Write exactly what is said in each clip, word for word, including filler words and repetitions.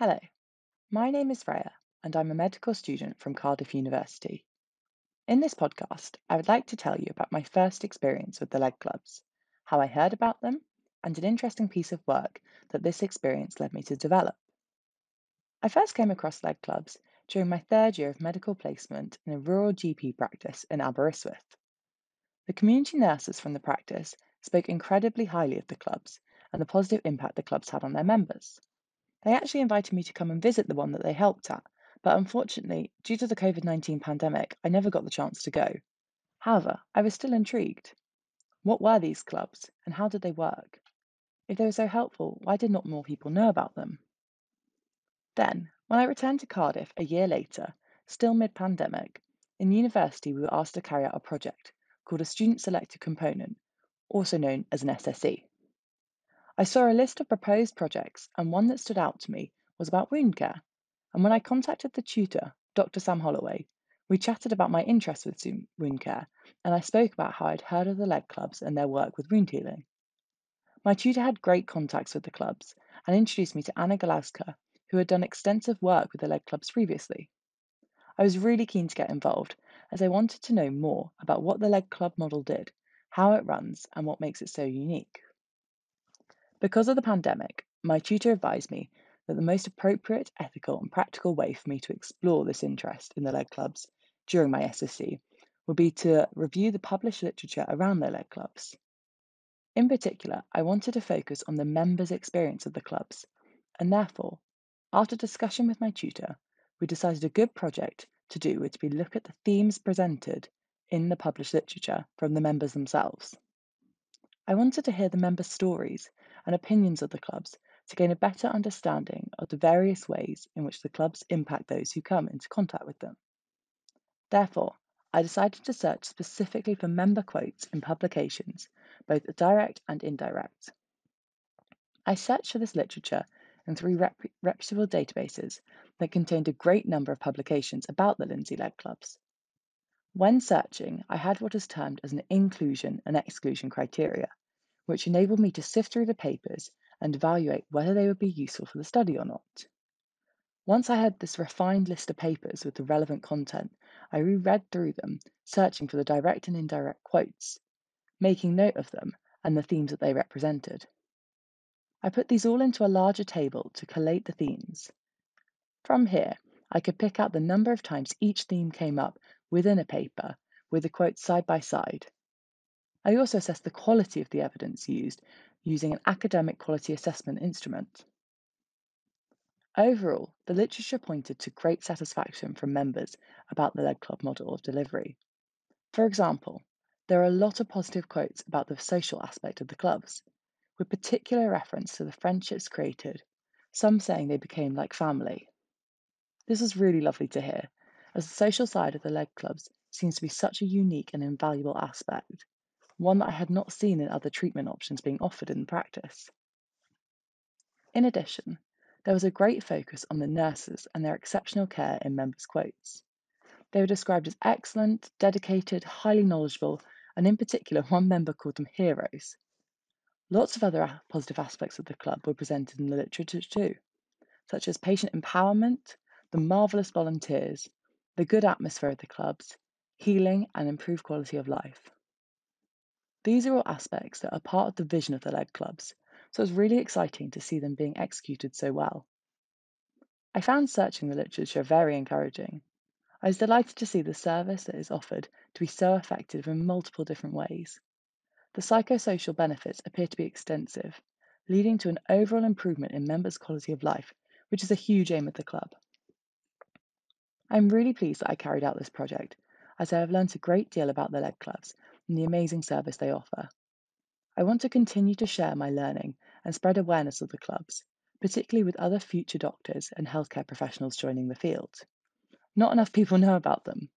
Hello, my name is Freya and I'm a medical student from Cardiff University. In this podcast, I would like to tell you about my first experience with the leg clubs, how I heard about them, and an interesting piece of work that this experience led me to develop. I first came across leg clubs during my third year of medical placement in a rural G P practice in Aberystwyth. The community nurses from the practice spoke incredibly highly of the clubs and the positive impact the clubs had on their members. They actually invited me to come and visit the one that they helped at, but unfortunately, due to the COVID nineteen pandemic, I never got the chance to go. However, I was still intrigued. What were these clubs and how did they work? If they were so helpful, why did not more people know about them? Then, when I returned to Cardiff a year later, still mid-pandemic, in university we were asked to carry out a project called a Student Selected Component, also known as an S S E. I saw a list of proposed projects, and one that stood out to me was about wound care. And when I contacted the tutor, Doctor Sam Holloway, we chatted about my interest with wound care, and I spoke about how I'd heard of the leg clubs and their work with wound healing. My tutor had great contacts with the clubs and introduced me to Anna Galaska, who had done extensive work with the leg clubs previously. I was really keen to get involved, as I wanted to know more about what the leg club model did, how it runs, and what makes it so unique. Because of the pandemic, my tutor advised me that the most appropriate, ethical and practical way for me to explore this interest in the leg clubs during my S S C would be to review the published literature around the leg clubs. In particular, I wanted to focus on the members' experience of the clubs, and therefore, after discussion with my tutor, we decided a good project to do would be look at the themes presented in the published literature from the members themselves. I wanted to hear the members' stories and opinions of the clubs to gain a better understanding of the various ways in which the clubs impact those who come into contact with them. Therefore, I decided to search specifically for member quotes in publications, both direct and indirect. I searched for this literature in three rep- reputable databases that contained a great number of publications about the Lindsay Leg clubs. When searching, I had what is termed as an inclusion and exclusion criteria, which enabled me to sift through the papers and evaluate whether they would be useful for the study or not. Once I had this refined list of papers with the relevant content, I reread through them, searching for the direct and indirect quotes, making note of them and the themes that they represented. I put these all into a larger table to collate the themes. From here, I could pick out the number of times each theme came up within a paper, with the quotes side by side. I also assessed the quality of the evidence used using an academic quality assessment instrument. Overall, the literature pointed to great satisfaction from members about the leg club model of delivery. For example, there are a lot of positive quotes about the social aspect of the clubs, with particular reference to the friendships created, some saying they became like family. This was really lovely to hear, as the social side of the leg clubs seems to be such a unique and invaluable aspect, one that I had not seen in other treatment options being offered in practice. In addition, there was a great focus on the nurses and their exceptional care in members' quotes. They were described as excellent, dedicated, highly knowledgeable, and in particular, one member called them heroes. Lots of other positive aspects of the club were presented in the literature too, such as patient empowerment, the marvellous volunteers, the good atmosphere of the clubs, healing and improved quality of life. These are all aspects that are part of the vision of the leg clubs, so it's really exciting to see them being executed so well. I found searching the literature very encouraging. I was delighted to see the service that is offered to be so effective in multiple different ways. The psychosocial benefits appear to be extensive, leading to an overall improvement in members' quality of life, which is a huge aim of the club. I'm really pleased that I carried out this project, as I have learnt a great deal about the leg clubs and the amazing service they offer. I want to continue to share my learning and spread awareness of the clubs, particularly with other future doctors and healthcare professionals joining the field. Not enough people know about them.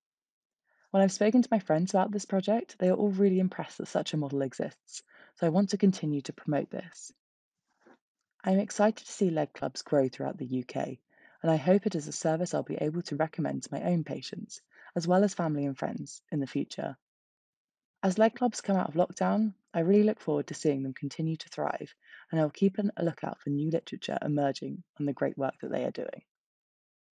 When I've spoken to my friends about this project, they are all really impressed that such a model exists, so I want to continue to promote this. I'm excited to see leg clubs grow throughout the U K, and I hope it is a service I'll be able to recommend to my own patients, as well as family and friends, in the future. As leg clubs come out of lockdown, I really look forward to seeing them continue to thrive, and I will keep a lookout for new literature emerging on the great work that they are doing.